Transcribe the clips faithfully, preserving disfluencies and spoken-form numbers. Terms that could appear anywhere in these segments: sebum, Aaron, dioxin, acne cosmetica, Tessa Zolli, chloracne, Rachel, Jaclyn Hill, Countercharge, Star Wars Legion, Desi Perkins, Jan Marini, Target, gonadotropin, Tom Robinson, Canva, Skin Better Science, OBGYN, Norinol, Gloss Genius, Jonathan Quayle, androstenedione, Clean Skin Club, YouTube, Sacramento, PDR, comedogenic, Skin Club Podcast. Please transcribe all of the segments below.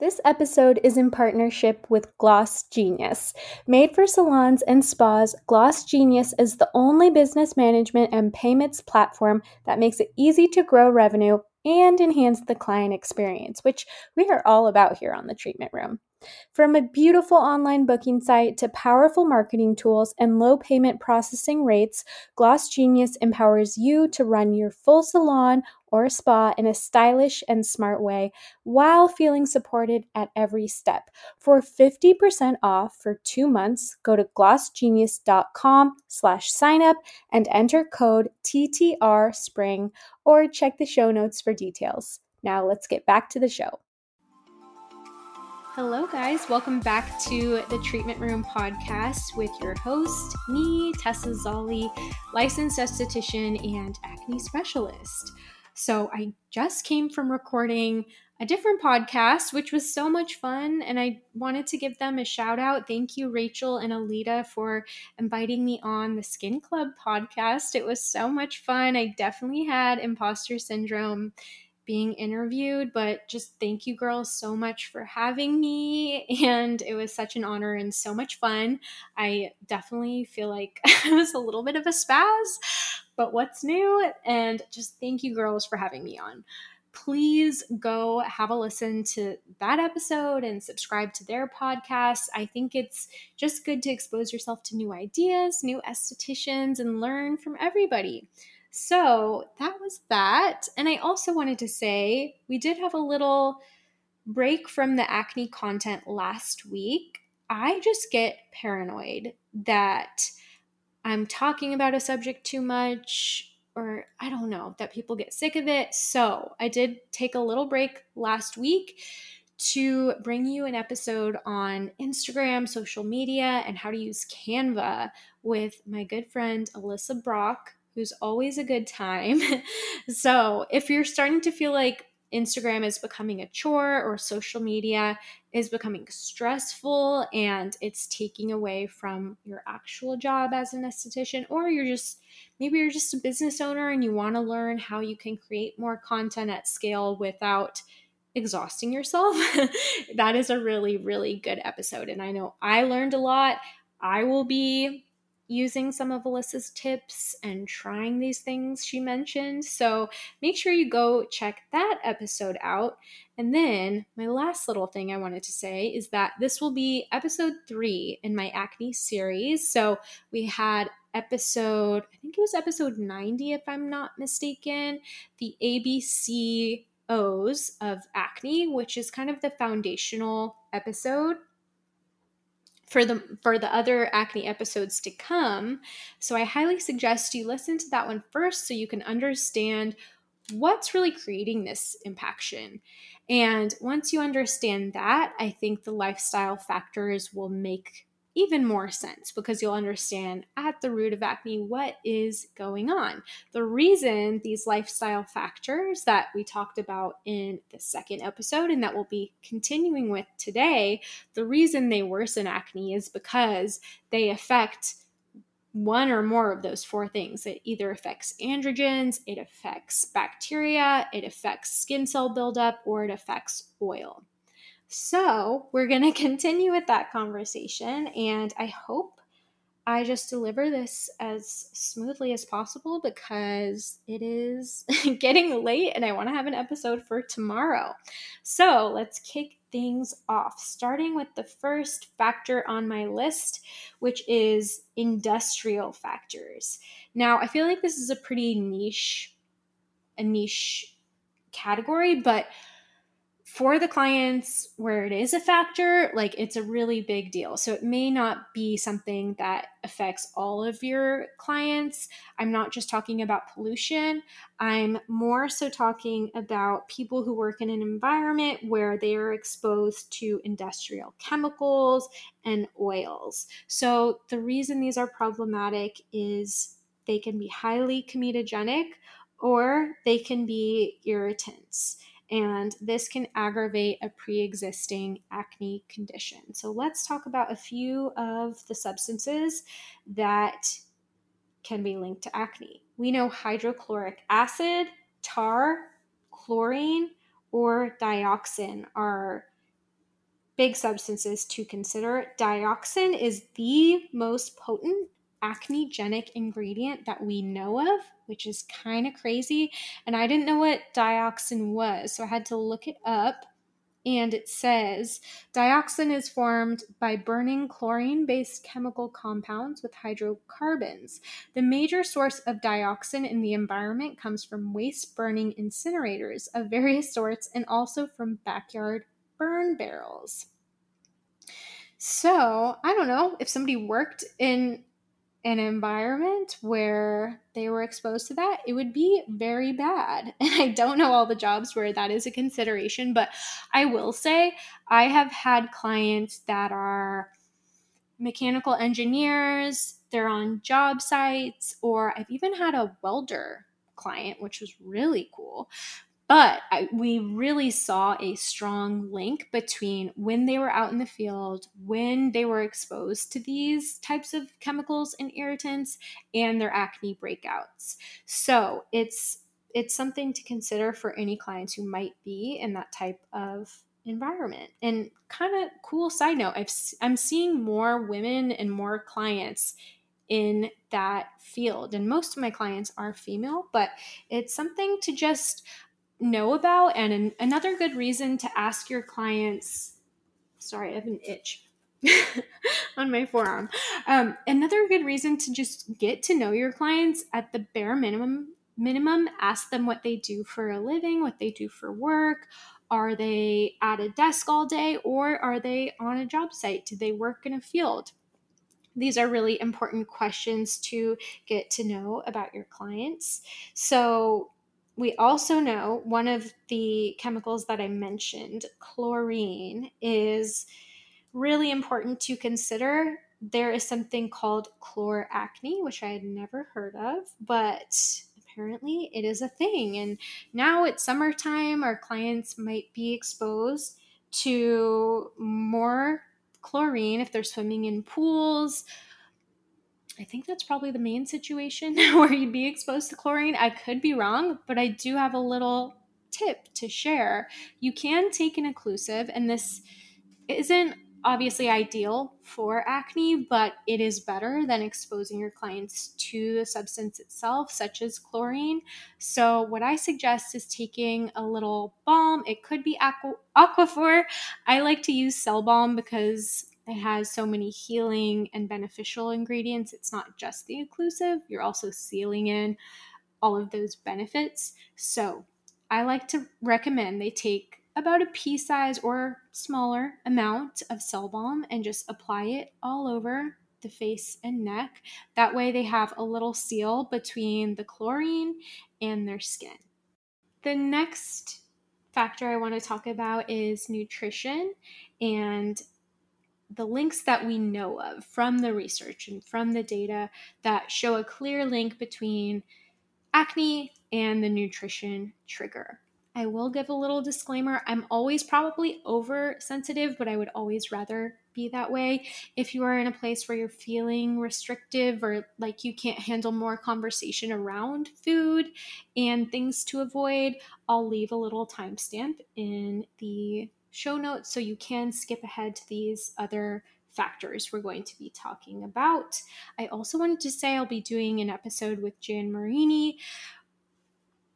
This episode is in partnership with Gloss Genius. Made for salons and spas, Gloss Genius is the only business management and payments platform that makes it easy to grow revenue and enhance the client experience, which we are all about here on the Treatment Room. From a beautiful online booking site to powerful marketing tools and low payment processing rates, Gloss Genius empowers you to run your full salon or spa in a stylish and smart way while feeling supported at every step. For fifty percent off for two months, go to glossgenius.com slash sign up and enter code T T R spring or check the show notes for details. Now let's get back to the show. Hello guys, welcome back to the Treatment Room Podcast with your host, me, Tessa Zolli, licensed esthetician and acne specialist. So I just came from recording a different podcast, which was so much fun, and I wanted to give them a shout out. Thank you, Rachel and Alita, for inviting me on the Skin Club Podcast. It was so much fun. I definitely had imposter syndrome being interviewed, but just thank you girls so much for having me, and it was such an honor and so much fun. I definitely feel like I was a little bit of a spaz, but what's new? And just thank you girls for having me on. Please go have a listen to that episode and subscribe to their podcast. I think it's just good to expose yourself to new ideas, new estheticians, and learn from everybody. So that was that. And I also wanted to say we did have a little break from the acne content last week. I just get paranoid that I'm talking about a subject too much, or I don't know, that people get sick of it. So I did take a little break last week to bring you an episode on Instagram, social media, and how to use Canva with my good friend Alyssa Brock, who's always a good time. So if you're starting to feel like Instagram is becoming a chore or social media is becoming stressful and it's taking away from your actual job as an esthetician, or you're just, maybe you're just a business owner and you want to learn how you can create more content at scale without exhausting yourself, that is a really, really good episode. And I know I learned a lot. I will be using some of Alyssa's tips and trying these things she mentioned. So make sure you go check that episode out. And then my last little thing I wanted to say is that this will be episode three in my acne series. So we had episode, I think it was episode ninety, if I'm not mistaken, the A B C O's of acne, which is kind of the foundational episode for the for the other acne episodes to come. So I highly suggest you listen to that one first so you can understand what's really creating this impaction. And once you understand that, I think the lifestyle factors will make even more sense because you'll understand at the root of acne what is going on. The reason these lifestyle factors that we talked about in the second episode and that we'll be continuing with today, the reason they worsen acne is because they affect one or more of those four things. It either affects androgens, it affects bacteria, it affects skin cell buildup, or it affects oil. So we're going to continue with that conversation, and I hope I just deliver this as smoothly as possible because it is getting late and I want to have an episode for tomorrow. So let's kick things off, starting with the first factor on my list, which is industrial factors. Now, I feel like this is a pretty niche, a niche category, but for the clients where it is a factor, like it's a really big deal. So it may not be something that affects all of your clients. I'm not just talking about pollution. I'm more so talking about people who work in an environment where they are exposed to industrial chemicals and oils. So the reason these are problematic is they can be highly comedogenic or they can be irritants. And this can aggravate a pre-existing acne condition. So let's talk about a few of the substances that can be linked to acne. We know hydrochloric acid, tar, chlorine, or dioxin are big substances to consider. Dioxin is the most potent acne-genic ingredient that we know of, which is kind of crazy. And I didn't know what dioxin was, so I had to look it up. And it says, dioxin is formed by burning chlorine-based chemical compounds with hydrocarbons. The major source of dioxin in the environment comes from waste-burning incinerators of various sorts and also from backyard burn barrels. So, I don't know, if somebody worked in an environment where they were exposed to that, it would be very bad. And I don't know all the jobs where that is a consideration, but I will say I have had clients that are mechanical engineers, they're on job sites, or I've even had a welder client, which was really cool. But I, we really saw a strong link between when they were out in the field, when they were exposed to these types of chemicals and irritants, and their acne breakouts. So it's it's something to consider for any clients who might be in that type of environment. And kind of cool side note, I've, I'm seeing more women and more clients in that field. And most of my clients are female, but it's something to just know about. And an, another good reason to ask your clients, sorry, I have an itch on my forearm. Um, another good reason to just get to know your clients at the bare minimum, minimum, ask them what they do for a living, what they do for work. Are they at a desk all day or are they on a job site? Do they work in a field? These are really important questions to get to know about your clients. So we also know one of the chemicals that I mentioned, chlorine, is really important to consider. There is something called chloracne, which I had never heard of, but apparently it is a thing. And now it's summertime, our clients might be exposed to more chlorine if they're swimming in pools. I think that's probably the main situation where you'd be exposed to chlorine. I could be wrong, but I do have a little tip to share. You can take an occlusive, and this isn't obviously ideal for acne, but it is better than exposing your clients to the substance itself, such as chlorine. So what I suggest is taking a little balm. It could be aqua- Aquaphor. I like to use Cell Balm because it has so many healing and beneficial ingredients. It's not just the occlusive. You're also sealing in all of those benefits. So I like to recommend they take about a pea size or smaller amount of Cell Balm and just apply it all over the face and neck. That way they have a little seal between the chlorine and their skin. The next factor I want to talk about is nutrition and the links that we know of from the research and from the data that show a clear link between acne and the nutrition trigger. I will give a little disclaimer. I'm always probably oversensitive, but I would always rather be that way. If you are in a place where you're feeling restrictive or like you can't handle more conversation around food and things to avoid, I'll leave a little timestamp in the show notes so you can skip ahead to these other factors we're going to be talking about. I also wanted to say I'll be doing an episode with Jan Marini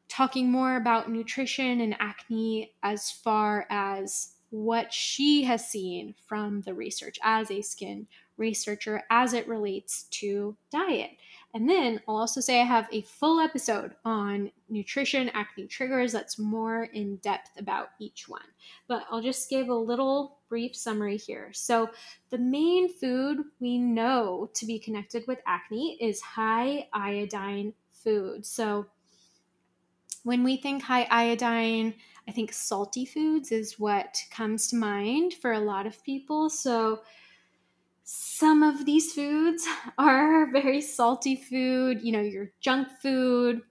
talking more about nutrition and acne as far as what she has seen from the research as a skin researcher as it relates to diet. And then I'll also say I have a full episode on nutrition, acne triggers, that's more in depth about each one. But I'll just give a little brief summary here. So the main food we know to be connected with acne is high iodine food. So when we think high iodine, I think salty foods is what comes to mind for a lot of people. So some of these foods are very salty food, you know, your junk food,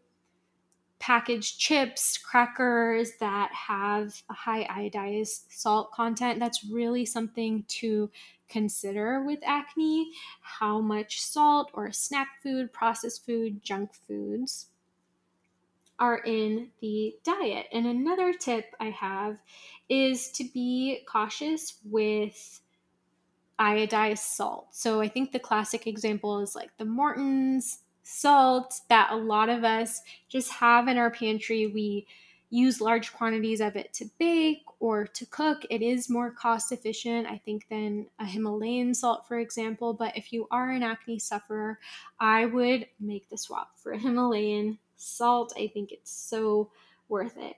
packaged chips, crackers that have a high iodized salt content. That's really something to consider with acne, how much salt or snack food, processed food, junk foods are in the diet. And another tip I have is to be cautious with iodized salt. So I think the classic example is like the Morton's salt that a lot of us just have in our pantry. We use large quantities of it to bake or to cook. It is more cost efficient, I think, than a Himalayan salt, for example. But if you are an acne sufferer, I would make the swap for a Himalayan salt. I think it's so worth it.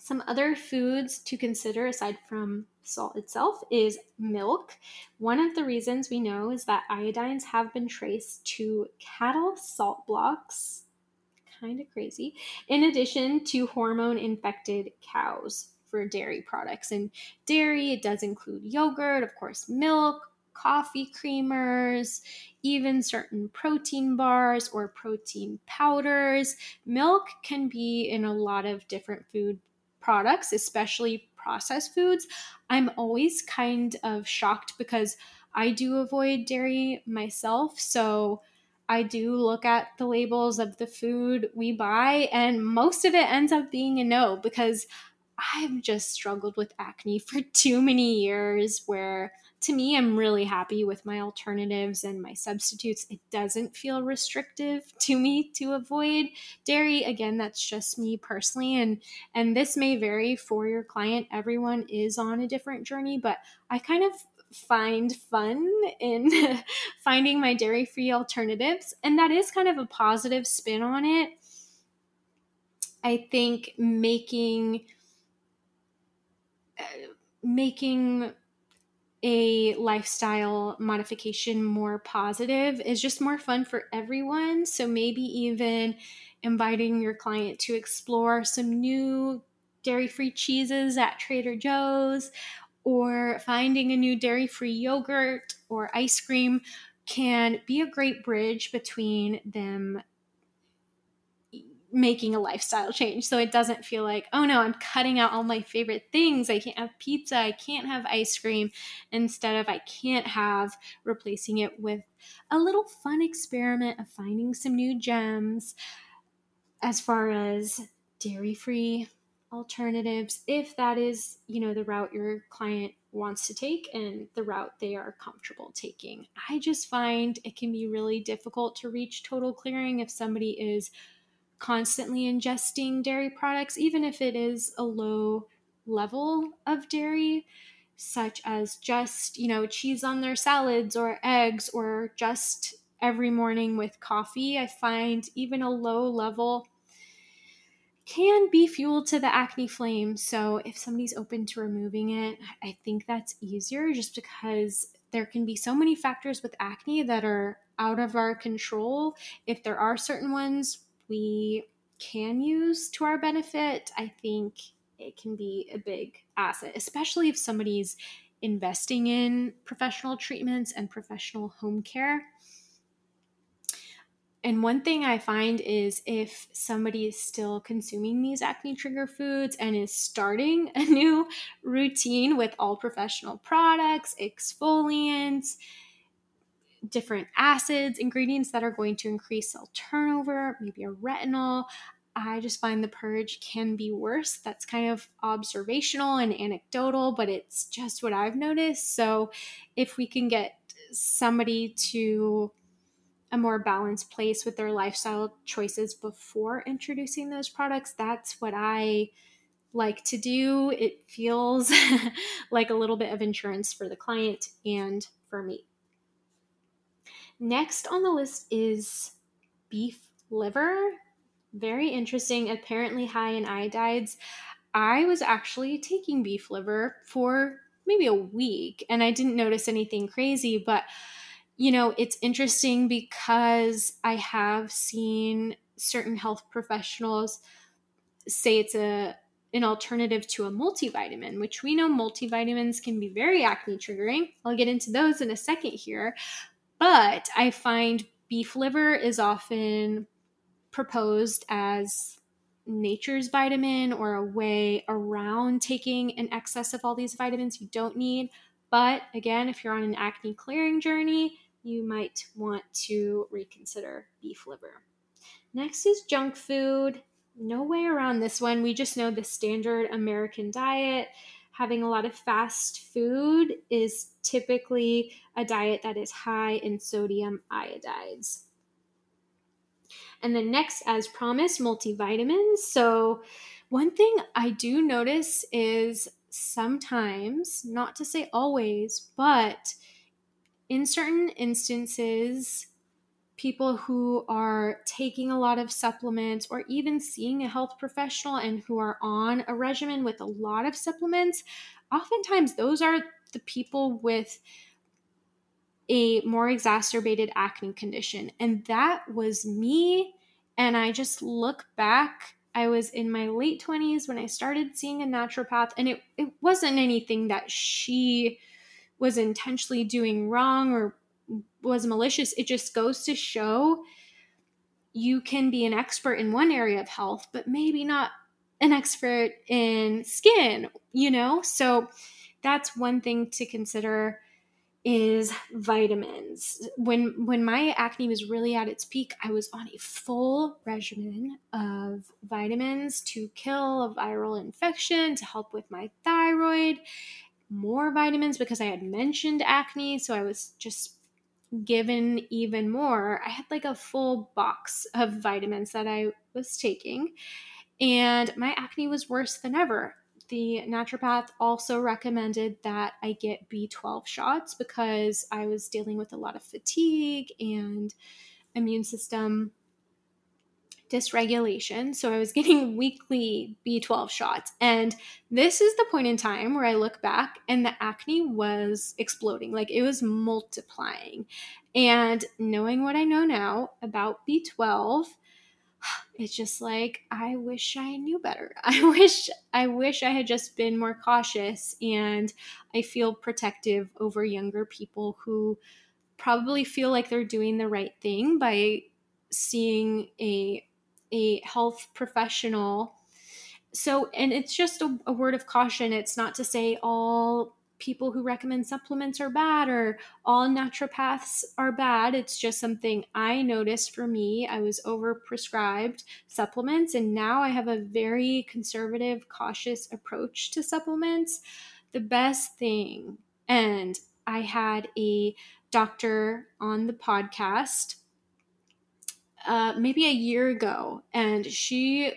Some other foods to consider aside from salt itself is milk. One of the reasons we know is that iodines have been traced to cattle salt blocks, kind of crazy, in addition to hormone-infected cows for dairy products. And dairy, it does include yogurt, of course, milk, coffee creamers, even certain protein bars or protein powders. Milk can be in a lot of different food products, especially processed foods. I'm always kind of shocked because I do avoid dairy myself. So I do look at the labels of the food we buy, and most of it ends up being a no because I've just struggled with acne for too many years where to me, I'm really happy with my alternatives and my substitutes. It doesn't feel restrictive to me to avoid dairy. Again, that's just me personally. And, and this may vary for your client. Everyone is on a different journey, but I kind of find fun in finding my dairy-free alternatives. And that is kind of a positive spin on it. I think making, uh, making, a lifestyle modification more positive is just more fun for everyone. So maybe even inviting your client to explore some new dairy-free cheeses at Trader Joe's or finding a new dairy-free yogurt or ice cream can be a great bridge between them making a lifestyle change. So it doesn't feel like, oh no, I'm cutting out all my favorite things. I can't have pizza. I can't have ice cream. Instead of I can't have, replacing it with a little fun experiment of finding some new gems as far as dairy-free alternatives, if that is, you know, the route your client wants to take and the route they are comfortable taking. I just find it can be really difficult to reach total clearing if somebody is constantly ingesting dairy products, even if it is a low level of dairy, such as just, you know, cheese on their salads or eggs or just every morning with coffee. I find even a low level can be fuel to the acne flame. So if somebody's open to removing it, I think that's easier just because there can be so many factors with acne that are out of our control. If there are certain ones we can use to our benefit, I think it can be a big asset, especially if somebody's investing in professional treatments and professional home care. And one thing I find is if somebody is still consuming these acne trigger foods and is starting a new routine with all professional products, exfoliants, different acids, ingredients that are going to increase cell turnover, maybe a retinol. I just find the purge can be worse. That's kind of observational and anecdotal, but it's just what I've noticed. So if we can get somebody to a more balanced place with their lifestyle choices before introducing those products, that's what I like to do. It feels like a little bit of insurance for the client and for me. Next on the list is beef liver. Very interesting, apparently high in iodides. I was actually taking beef liver for maybe a week and I didn't notice anything crazy, but you know, it's interesting because I have seen certain health professionals say it's a an alternative to a multivitamin, which we know multivitamins can be very acne triggering. I'll get into those in a second here, but I find beef liver is often proposed as nature's vitamin or a way around taking an excess of all these vitamins you don't need. But again, if you're on an acne clearing journey, you might want to reconsider beef liver. Next is junk food. No way around this one. We just know the standard American diet. Having a lot of fast food is typically a diet that is high in sodium iodides. And then next, as promised, multivitamins. So one thing I do notice is sometimes, not to say always, but in certain instances, people who are taking a lot of supplements or even seeing a health professional and who are on a regimen with a lot of supplements, oftentimes those are the people with a more exacerbated acne condition. And that was me. And I just look back. I was in my late twenties when I started seeing a naturopath, and it, it wasn't anything that she was intentionally doing wrong or was malicious. It just goes to show you can be an expert in one area of health, but maybe not an expert in skin, you know? So that's one thing to consider is vitamins. When when my acne was really at its peak, I was on a full regimen of vitamins to kill a viral infection, to help with my thyroid, more vitamins because I had mentioned acne, so I was just given even more. I had like a full box of vitamins that I was taking, and my acne was worse than ever. The naturopath also recommended that I get B twelve shots because I was dealing with a lot of fatigue and immune system dysregulation. So I was getting weekly B twelve shots. And this is the point in time where I look back and the acne was exploding, like it was multiplying. And knowing what I know now about B twelve, it's just like, I wish I knew better. I wish, I wish I had just been more cautious, and I feel protective over younger people who probably feel like they're doing the right thing by seeing a, a health professional. So, and it's just a, a word of caution. It's not to say all people who recommend supplements are bad or all naturopaths are bad. It's just something I noticed for me. I was overprescribed supplements, and now I have a very conservative, cautious approach to supplements. The best thing, and I had a doctor on the podcast uh, maybe a year ago, and she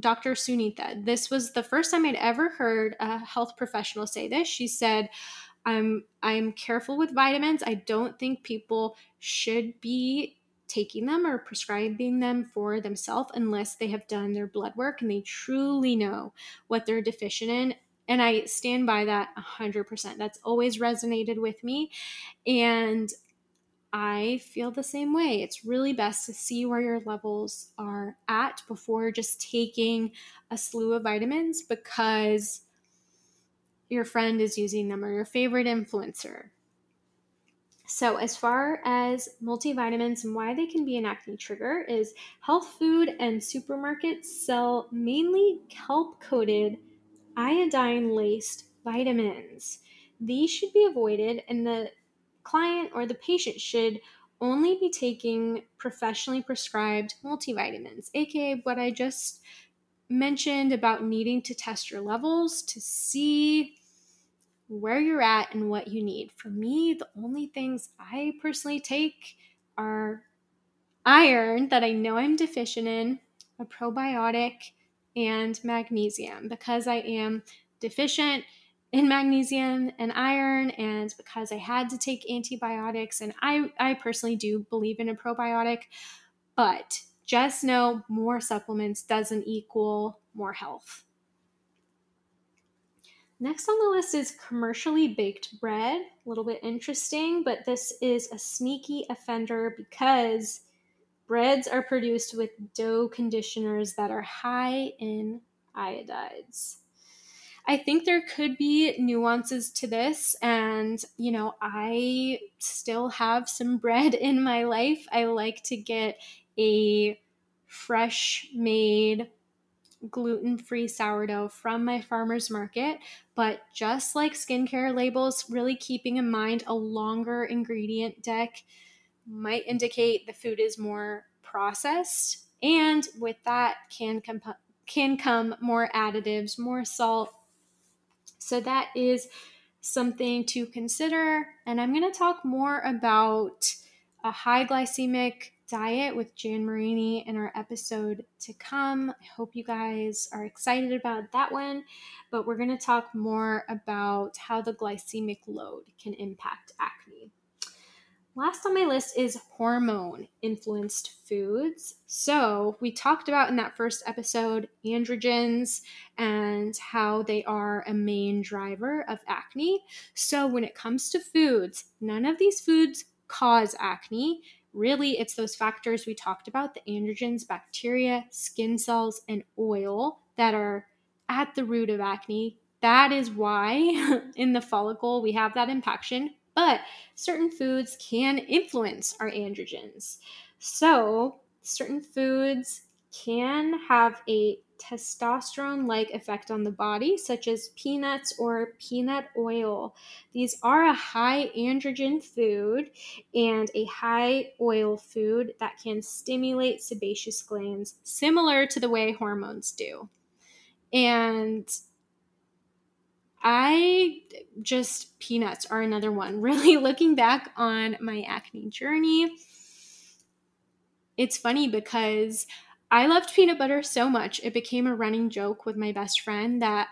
Doctor Sunitha, this was the first time I'd ever heard a health professional say this. She said, I'm I'm careful with vitamins. I don't think people should be taking them or prescribing them for themselves unless they have done their blood work and they truly know what they're deficient in. And I stand by that one hundred percent. That's always resonated with me. And I feel the same way. It's really best to see where your levels are at before just taking a slew of vitamins because your friend is using them or your favorite influencer. So as far as multivitamins and why they can be an acne trigger is health food and supermarkets sell mainly kelp-coated, iodine-laced vitamins. These should be avoided, and the client or the patient should only be taking professionally prescribed multivitamins, aka what I just mentioned about needing to test your levels to see where you're at and what you need. For me, the only things I personally take are iron that I know I'm deficient in, a probiotic, and magnesium because I am deficient in magnesium and iron, and because I had to take antibiotics. And I, I personally do believe in a probiotic, but just know more supplements doesn't equal more health. Next on the list is commercially baked bread. A little bit interesting, but this is a sneaky offender because breads are produced with dough conditioners that are high in iodides. I think there could be nuances to this, and, you know, I still have some bread in my life. I like to get a fresh made gluten-free sourdough from my farmer's market, but just like skincare labels, really keeping in mind a longer ingredient deck might indicate the food is more processed, and with that can comp- can come more additives, more salt. So that is something to consider. And I'm going to talk more about a high glycemic diet with Jan Marini in our episode to come. I hope you guys are excited about that one, but we're going to talk more about how the glycemic load can impact acne. Last on my list is hormone-influenced foods. So we talked about in that first episode androgens and how they are a main driver of acne. So when it comes to foods, none of these foods cause acne. Really, it's those factors we talked about, the androgens, bacteria, skin cells, and oil that are at the root of acne. That is why in the follicle we have that impaction, but certain foods can influence our androgens. So certain foods can have a testosterone-like effect on the body, such as peanuts or peanut oil. These are a high androgen food and a high oil food that can stimulate sebaceous glands, similar to the way hormones do. And I just, peanuts are another one. Really looking back on my acne journey, it's funny because I loved peanut butter so much. It became a running joke with my best friend that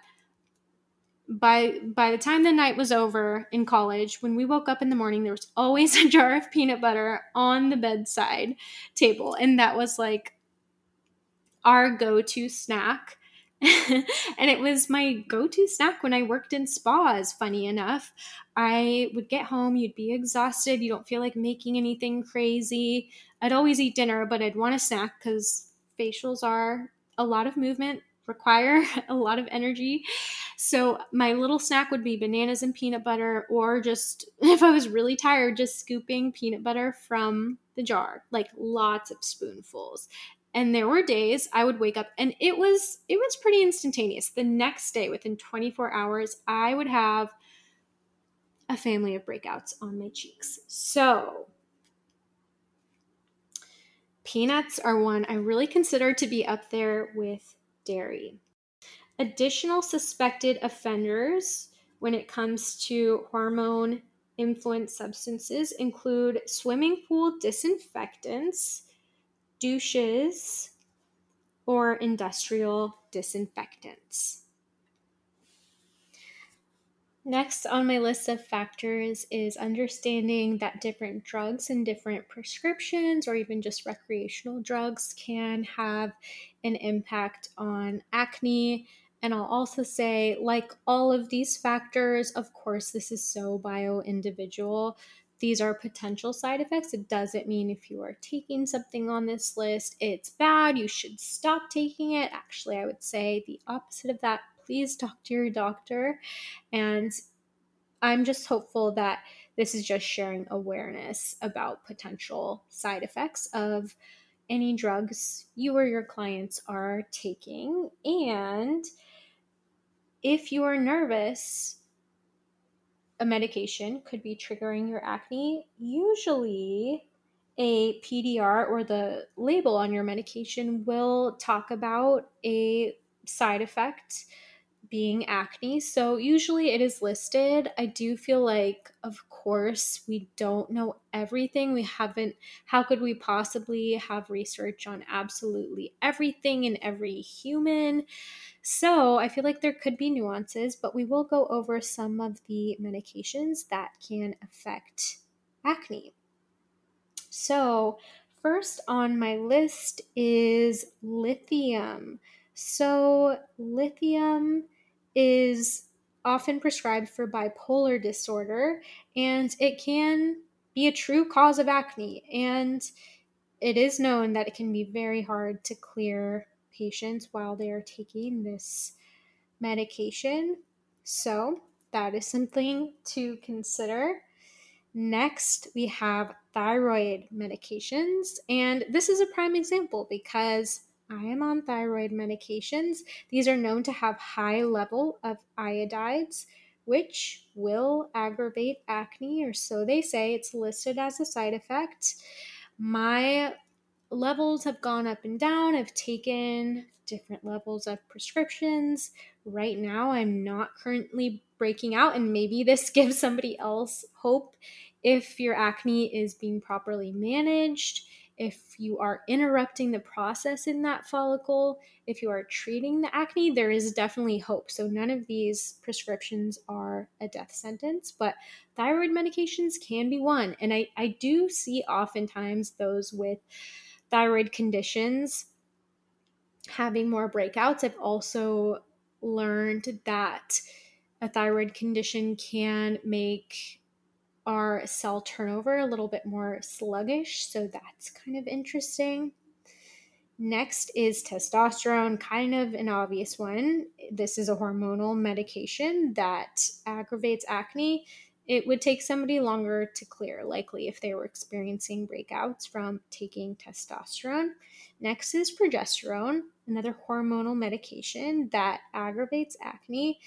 by by the time the night was over in college, when we woke up in the morning, there was always a jar of peanut butter on the bedside table. And that was like our go-to snack. And it was my go-to snack when I worked in spas, funny enough. I would get home, you'd be exhausted, you don't feel like making anything crazy. I'd always eat dinner, but I'd want a snack because facials are a lot of movement, require a lot of energy. So my little snack would be bananas and peanut butter, or just, if I was really tired, just scooping peanut butter from the jar, like lots of spoonfuls. And there were days I would wake up and it was it was pretty instantaneous. The next day, within twenty-four hours, I would have a family of breakouts on my cheeks. So peanuts are one I really consider to be up there with dairy. Additional suspected offenders when it comes to hormone influenced substances include swimming pool disinfectants, douches, or industrial disinfectants. Next on my list of factors is understanding that different drugs and different prescriptions, or even just recreational drugs, can have an impact on acne. And I'll also say, like all of these factors, of course, this is so bio-individual. These are potential side effects. It doesn't mean if you are taking something on this list, it's bad, you should stop taking it. Actually, I would say the opposite of that. Please talk to your doctor. And I'm just hopeful that this is just sharing awareness about potential side effects of any drugs you or your clients are taking. And if you are nervous, a medication could be triggering your acne. Usually a P D R or the label on your medication will talk about a side effect being acne. So usually it is listed. I do feel like, of course, we don't know everything. We haven't, how could we possibly have research on absolutely everything in every human? So I feel like there could be nuances, but we will go over some of the medications that can affect acne. So first on my list is lithium. So lithium is often prescribed for bipolar disorder, and it can be a true cause of acne. And it is known that it can be very hard to clear patients while they are taking this medication. So that is something to consider. Next, we have thyroid medications. And this is a prime example because I am on thyroid medications. These are known to have high level of iodides, which will aggravate acne, or so they say. It's listed as a side effect. My levels have gone up and down. I've taken different levels of prescriptions. Right now, I'm not currently breaking out, and maybe this gives somebody else hope if your acne is being properly managed. If you are interrupting the process in that follicle, if you are treating the acne, there is definitely hope. So none of these prescriptions are a death sentence, but thyroid medications can be one. And I, I do see oftentimes those with thyroid conditions having more breakouts. I've also learned that a thyroid condition can make our cell turnover a little bit more sluggish, so that's kind of interesting. Next is testosterone, kind of an obvious one. This is a hormonal medication that aggravates acne. It would take somebody longer to clear, likely, if they were experiencing breakouts from taking testosterone. Next is progesterone, another hormonal medication that aggravates acne.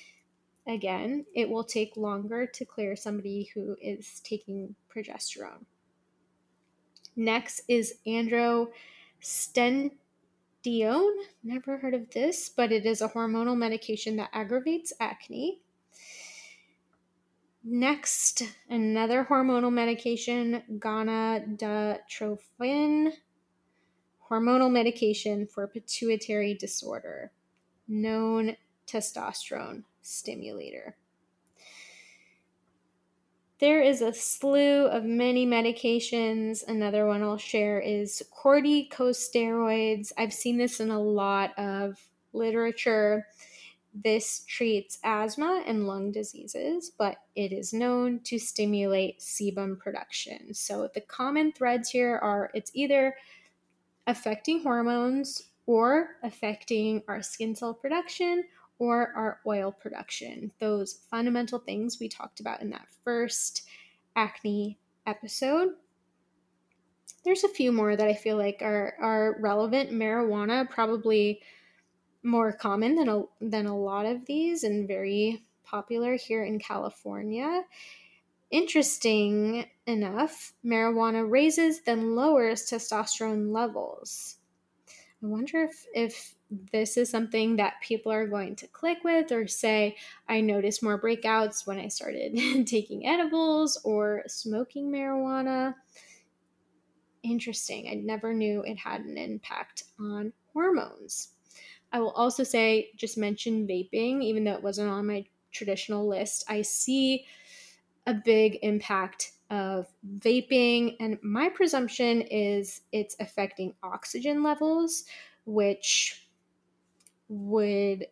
Again, it will take longer to clear somebody who is taking progesterone. Next is androstenedione. Never heard of this, but it is a hormonal medication that aggravates acne. Next, another hormonal medication, gonadotropin, hormonal medication for pituitary disorder, known testosterone stimulator. There is a slew of many medications. Another one I'll share is corticosteroids. I've seen this in a lot of literature. This treats asthma and lung diseases, but it is known to stimulate sebum production. So the common threads here are it's either affecting hormones or affecting our skin cell production or our oil production, those fundamental things we talked about in that first acne episode. There's a few more that I feel like are, are relevant. Marijuana, probably more common than a, than a lot of these and very popular here in California. Interesting enough, marijuana raises then lowers testosterone levels. I wonder if, if this is something that people are going to click with or say, I noticed more breakouts when I started taking edibles or smoking marijuana. Interesting. I never knew it had an impact on hormones. I will also say, just mention vaping, even though it wasn't on my traditional list. I see a big impact of vaping, and my presumption is it's affecting oxygen levels, which would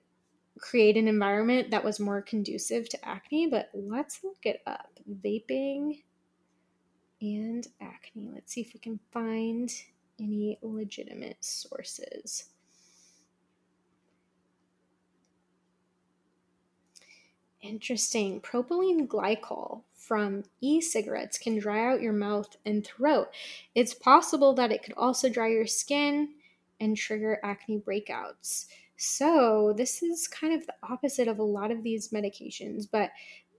create an environment that was more conducive to acne. But let's look it up. Vaping and acne. Let's see if we can find any legitimate sources. Interesting. Propylene glycol from e-cigarettes can dry out your mouth and throat. It's possible that it could also dry your skin and trigger acne breakouts. So this is kind of the opposite of a lot of these medications, but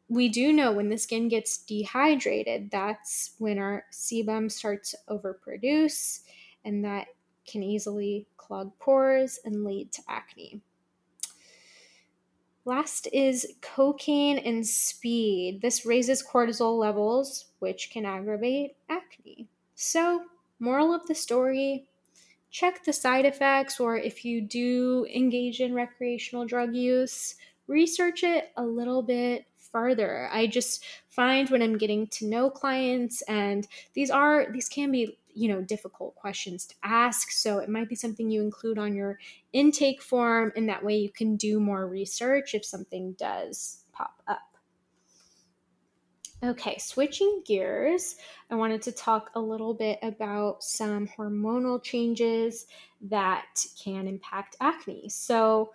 we do know when the skin gets dehydrated, that's when our sebum starts to overproduce, and that can easily clog pores and lead to acne. Last is cocaine and speed. This raises cortisol levels, which can aggravate acne. So, moral of the story, check the side effects, or if you do engage in recreational drug use, research it a little bit further. I just find when I'm getting to know clients, and these are, these can be, you know, difficult questions to ask. So it might be something you include on your intake form, and that way you can do more research if something does pop up. Okay, switching gears, I wanted to talk a little bit about some hormonal changes that can impact acne. So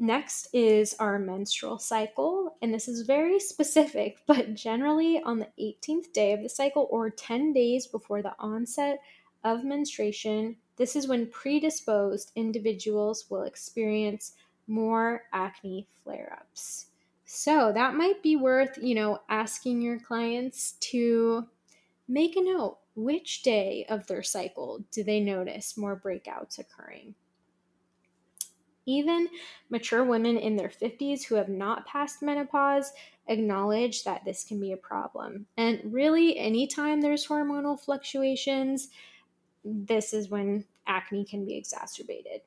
next is our menstrual cycle, and this is very specific, but generally on the eighteenth day of the cycle or ten days before the onset of menstruation, this is when predisposed individuals will experience more acne flare-ups. So that might be worth, you know, asking your clients to make a note. Which day of their cycle do they notice more breakouts occurring? Even mature women in their fifties who have not passed menopause acknowledge that this can be a problem. And really, anytime there's hormonal fluctuations, this is when acne can be exacerbated.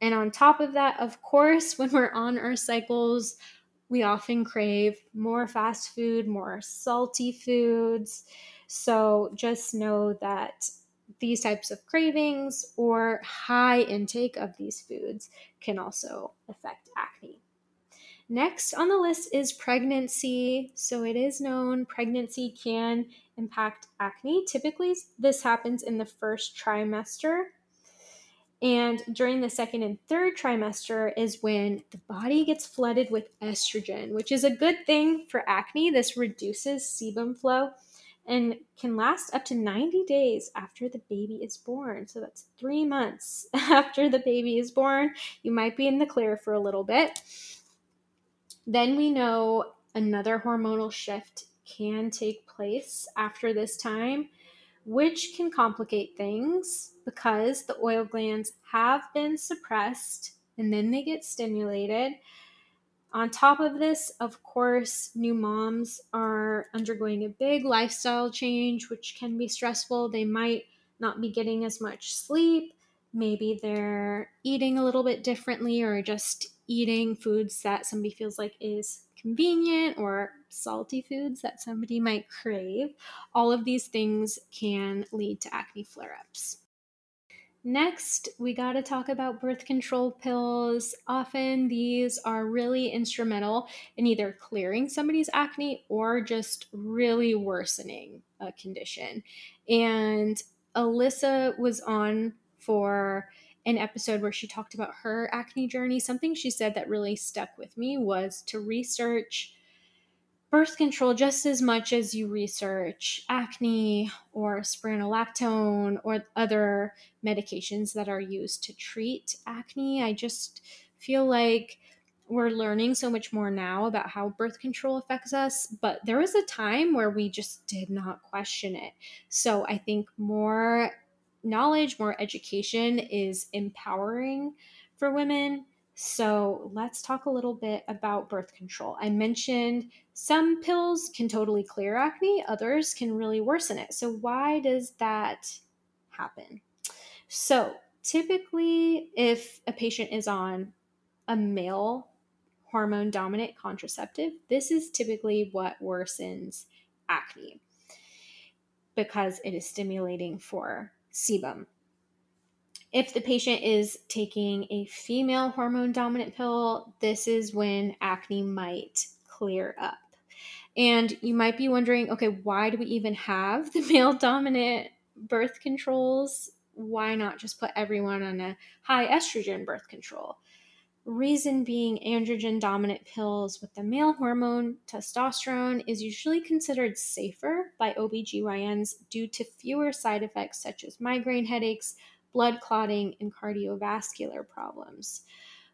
And on top of that, of course, when we're on our cycles, we often crave more fast food, more salty foods. So just know that these types of cravings or high intake of these foods can also affect acne. Next on the list is pregnancy. So it is known pregnancy can impact acne. Typically, this happens in the first trimester. And during the second and third trimester is when the body gets flooded with estrogen, which is a good thing for acne. This reduces sebum flow and can last up to ninety days after the baby is born. So that's three months after the baby is born. You might be in the clear for a little bit. Then we know another hormonal shift can take place after this time, which can complicate things because the oil glands have been suppressed and then they get stimulated. On top of this, of course, new moms are undergoing a big lifestyle change, which can be stressful. They might not be getting as much sleep. Maybe they're eating a little bit differently or just eating foods that somebody feels like is convenient or salty foods that somebody might crave. All of these things can lead to acne flare-ups. Next, we got to talk about birth control pills. Often these are really instrumental in either clearing somebody's acne or just really worsening a condition. And Alyssa was on for an episode where she talked about her acne journey. Something she said that really stuck with me was to research birth control just as much as you research acne or spironolactone or other medications that are used to treat acne. I just feel like we're learning so much more now about how birth control affects us, but there was a time where we just did not question it. So I think more knowledge, more education is empowering for women. So let's talk a little bit about birth control. I mentioned some pills can totally clear acne, others can really worsen it. So why does that happen? So typically, if a patient is on a male hormone dominant contraceptive, this is typically what worsens acne because it is stimulating for sebum. If the patient is taking a female hormone dominant pill, this is when acne might clear up. And you might be wondering, okay, why do we even have the male dominant birth controls? Why not just put everyone on a high estrogen birth control? Reason being, androgen dominant pills with the male hormone testosterone is usually considered safer by O B G Y Ns due to fewer side effects such as migraine headaches, blood clotting, and cardiovascular problems.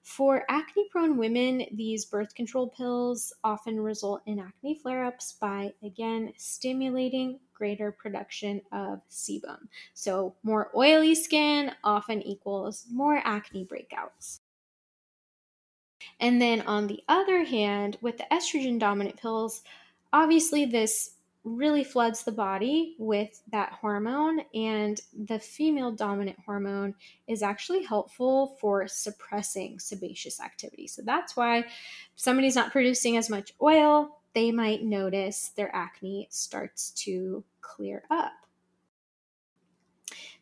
For acne-prone women, these birth control pills often result in acne flare-ups by, again, stimulating greater production of sebum. So more oily skin often equals more acne breakouts. And then on the other hand, with the estrogen dominant pills, obviously this really floods the body with that hormone, and the female dominant hormone is actually helpful for suppressing sebaceous activity. So that's why if somebody's not producing as much oil, they might notice their acne starts to clear up.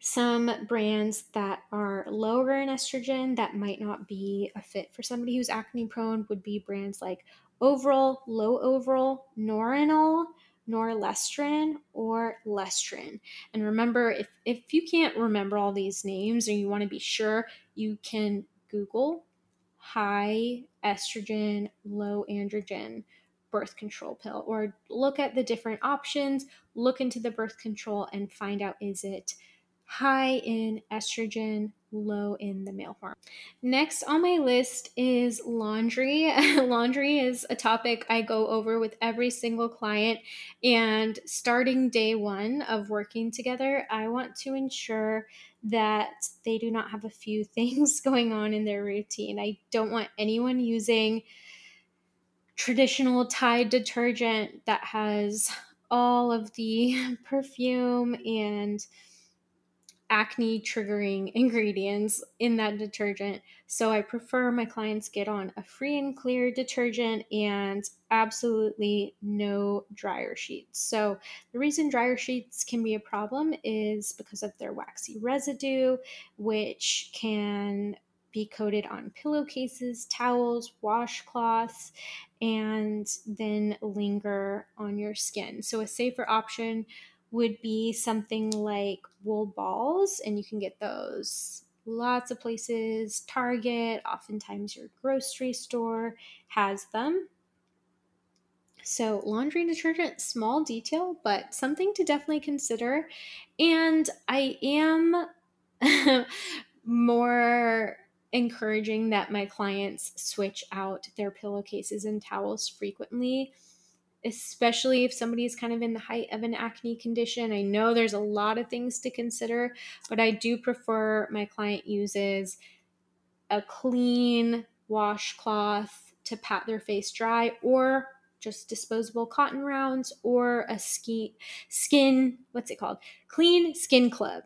Some brands that are lower in estrogen that might not be a fit for somebody who's acne prone would be brands like Ovral, Lo-Ovral, Norinol, Norlestrin, or Lestrin. And remember, if, if you can't remember all these names or you want to be sure, you can Google high estrogen, low androgen birth control pill, or look at the different options, look into the birth control and find out, is it high in estrogen, low in the male hormone. Next on my list is laundry. Laundry is a topic I go over with every single client, and starting day one of working together, I want to ensure that they do not have a few things going on in their routine. I don't want anyone using traditional Tide detergent that has all of the perfume and acne triggering ingredients in that detergent. So I prefer my clients get on a free and clear detergent and absolutely no dryer sheets. So the reason dryer sheets can be a problem is because of their waxy residue, which can be coated on pillowcases, towels, washcloths, and then linger on your skin. So a safer option would be something like wool balls, and you can get those lots of places. Target, oftentimes your grocery store has them. So laundry detergent, small detail, but something to definitely consider. And I am more encouraging that my clients switch out their pillowcases and towels frequently, especially if somebody is kind of in the height of an acne condition. I know there's a lot of things to consider, but I do prefer my client uses a clean washcloth to pat their face dry, or just disposable cotton rounds, or a ski, skin, what's it called? Clean Skin Club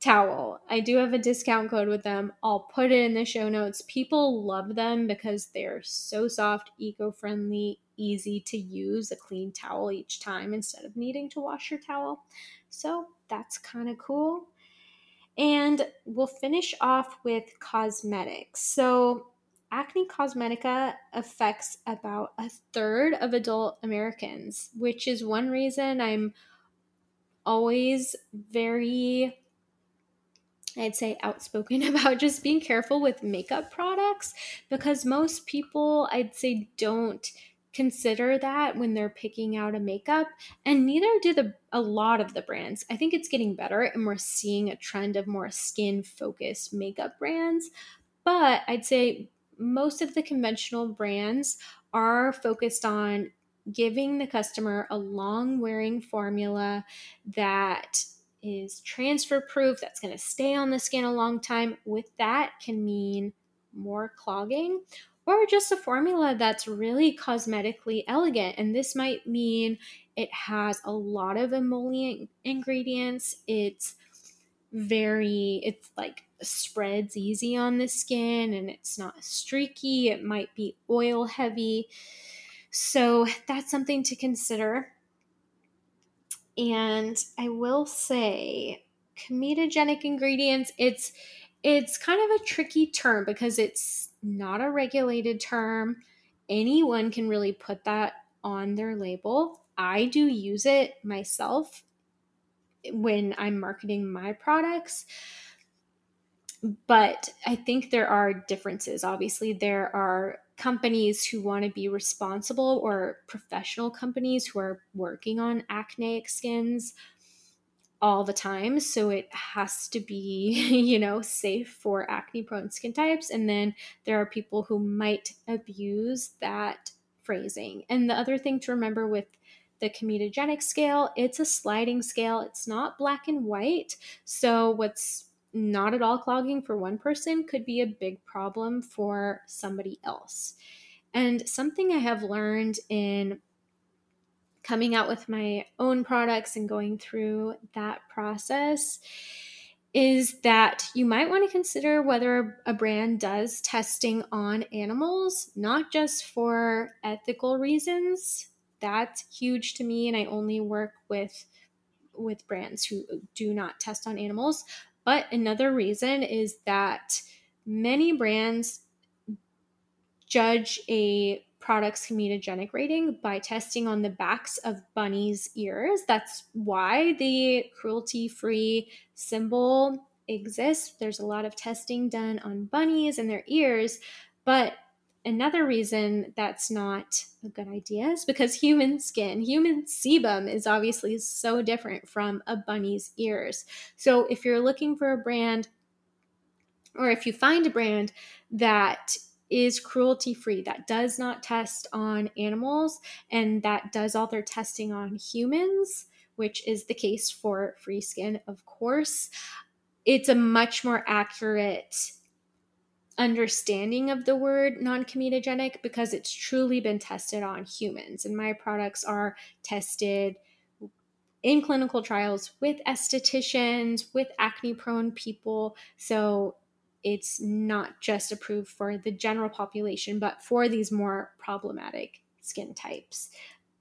towel. I do have a discount code with them. I'll put it in the show notes. People love them because they're so soft, eco-friendly, easy to use, a clean towel each time instead of needing to wash your towel. So that's kind of cool. And we'll finish off with cosmetics. So acne cosmetica affects about a third of adult Americans, which is one reason I'm always very, I'd say, outspoken about just being careful with makeup products, because most people, I'd say, don't consider that when they're picking out a makeup, and neither do the a lot of the brands. I think it's getting better, and we're seeing a trend of more skin-focused makeup brands, but I'd say most of the conventional brands are focused on giving the customer a long-wearing formula that is transfer proof, that's going to stay on the skin a long time. With that can mean more clogging, or just a formula that's really cosmetically elegant. And this might mean it has a lot of emollient ingredients. It's very, it's like spreads easy on the skin, and it's not streaky. It might be oil heavy. So that's something to consider. And I will say comedogenic ingredients, it's it's kind of a tricky term because it's not a regulated term. Anyone can really put that on their label. I do use it myself when I'm marketing my products, but I think there are differences. Obviously, there are companies who want to be responsible, or professional companies who are working on acneic skins all the time. So it has to be, you know, safe for acne prone skin types. And then there are people who might abuse that phrasing. And the other thing to remember with the comedogenic scale, it's a sliding scale. It's not black and white. So what's not at all clogging for one person could be a big problem for somebody else. And something I have learned in coming out with my own products and going through that process is that you might want to consider whether a brand does testing on animals, not just for ethical reasons. That's huge to me, and I only work with with brands who do not test on animals. But another reason is that many brands judge a product's comedogenic rating by testing on the backs of bunnies' ears. That's why the cruelty-free symbol exists. There's a lot of testing done on bunnies and their ears. But another reason that's not a good idea is because human skin, human sebum is obviously so different from a bunny's ears. So if you're looking for a brand, or if you find a brand that is cruelty-free, that does not test on animals, and that does all their testing on humans, which is the case for Free Skin, of course, it's a much more accurate understanding of the word non-comedogenic because it's truly been tested on humans. And my products are tested in clinical trials with estheticians, with acne-prone people. So it's not just approved for the general population, but for these more problematic skin types.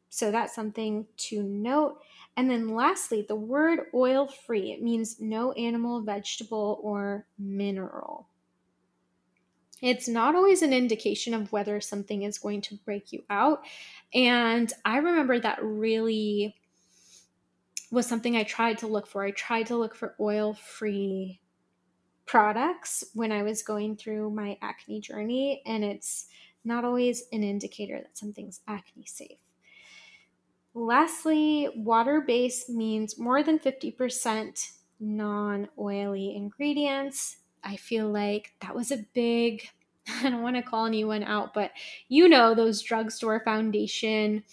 So that's something to note. And then lastly, the word oil-free. It means no animal, vegetable, or mineral. It's not always an indication of whether something is going to break you out. And I remember that really was something I tried to look for. I tried to look for oil-free products when I was going through my acne journey, and it's not always an indicator that something's acne safe. Lastly, water-based means more than fifty percent non-oily ingredients. I feel like that was a big, I don't want to call anyone out, but you know those drugstore foundation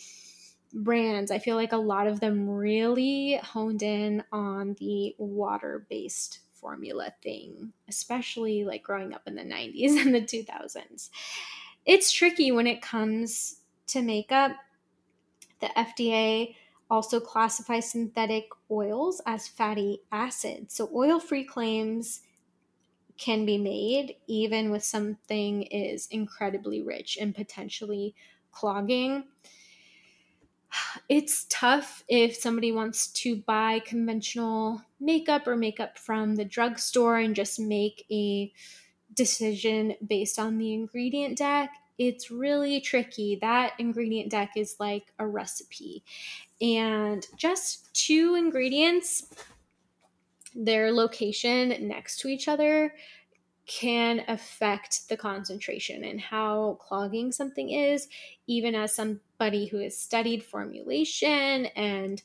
brands, I feel like a lot of them really honed in on the water-based formula thing, especially like growing up in the nineties and the two thousands. It's tricky when it comes to makeup. The F D A also classifies synthetic oils as fatty acids. So oil-free claims can be made even with something is incredibly rich and potentially clogging. It's tough if somebody wants to buy conventional makeup or makeup from the drugstore and just make a decision based on the ingredient deck. It's really tricky. That ingredient deck is like a recipe. And just two ingredients, their location next to each other can affect the concentration and how clogging something is. Even as somebody who has studied formulation and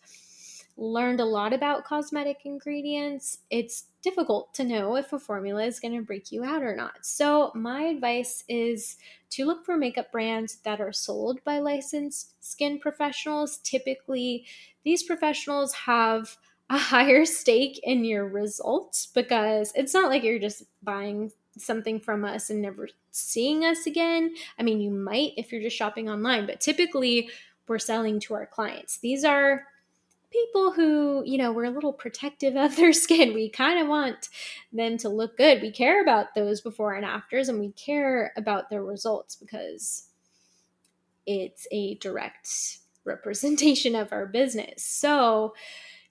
learned a lot about cosmetic ingredients, it's difficult to know if a formula is going to break you out or not. So my advice is to look for makeup brands that are sold by licensed skin professionals. Typically, these professionals have a higher stake in your results because it's not like you're just buying something from us and never seeing us again. I mean, you might if you're just shopping online, but typically we're selling to our clients. These are people who, you know, we're a little protective of their skin. We kind of want them to look good. We care about those before and afters, and we care about their results because it's a direct representation of our business. So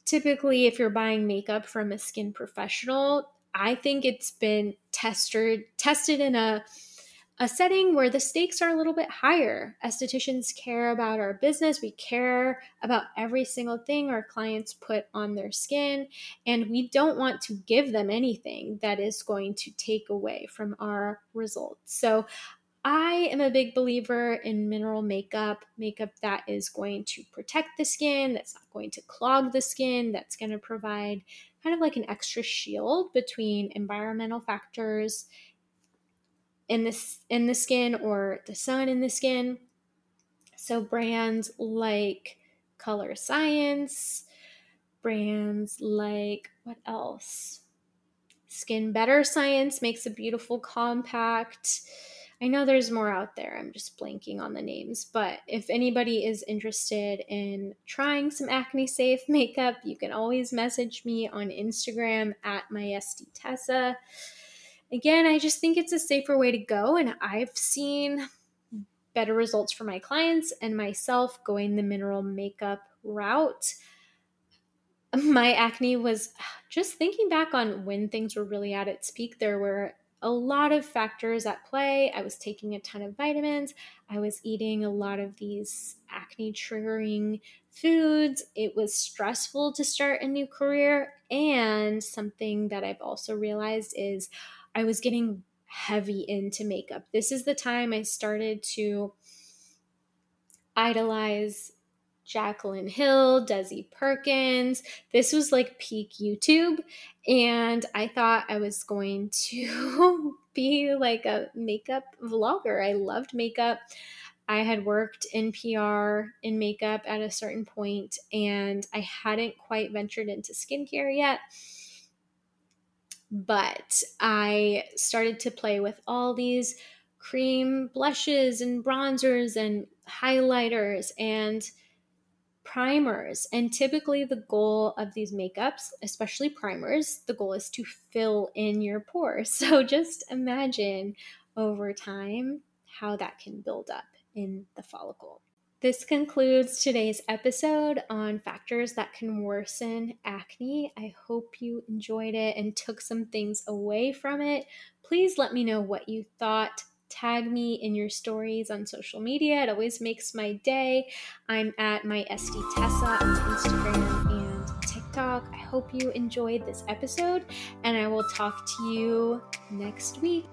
typically, if you're buying makeup from a skin professional, I think it's been tested tested in a, a setting where the stakes are a little bit higher. Estheticians care about our business. We care about every single thing our clients put on their skin, and we don't want to give them anything that is going to take away from our results. So I am a big believer in mineral makeup, makeup that is going to protect the skin, that's not going to clog the skin, that's going to provide kind of like an extra shield between environmental factors in this in the skin or the sun in the skin. So brands like Color Science, brands like what else? Skin Better Science makes a beautiful compact. I know there's more out there. I'm just blanking on the names. But if anybody is interested in trying some acne-safe makeup, you can always message me on Instagram at my S D Tessa. Again, I just think it's a safer way to go, and I've seen better results for my clients and myself going the mineral makeup route. My acne was, just thinking back on when things were really at its peak, there were a lot of factors at play. I was taking a ton of vitamins. I was eating a lot of these acne triggering foods. It was stressful to start a new career. And something that I've also realized is I was getting heavy into makeup. This is the time I started to idolize Jaclyn Hill, Desi Perkins. This was like peak YouTube, and I thought I was going to be like a makeup vlogger. I loved makeup. I had worked in P R in makeup at a certain point, and I hadn't quite ventured into skincare yet. But I started to play with all these cream blushes and bronzers and highlighters and primers. And typically the goal of these makeups, especially primers, the goal is to fill in your pores. So just imagine over time how that can build up in the follicle. This concludes today's episode on factors that can worsen acne. I hope you enjoyed it and took some things away from it. Please let me know what you thought. Tag me in your stories on social media. It always makes my day. I'm at my S D Tessa on Instagram and TikTok. I hope you enjoyed this episode, and I will talk to you next week.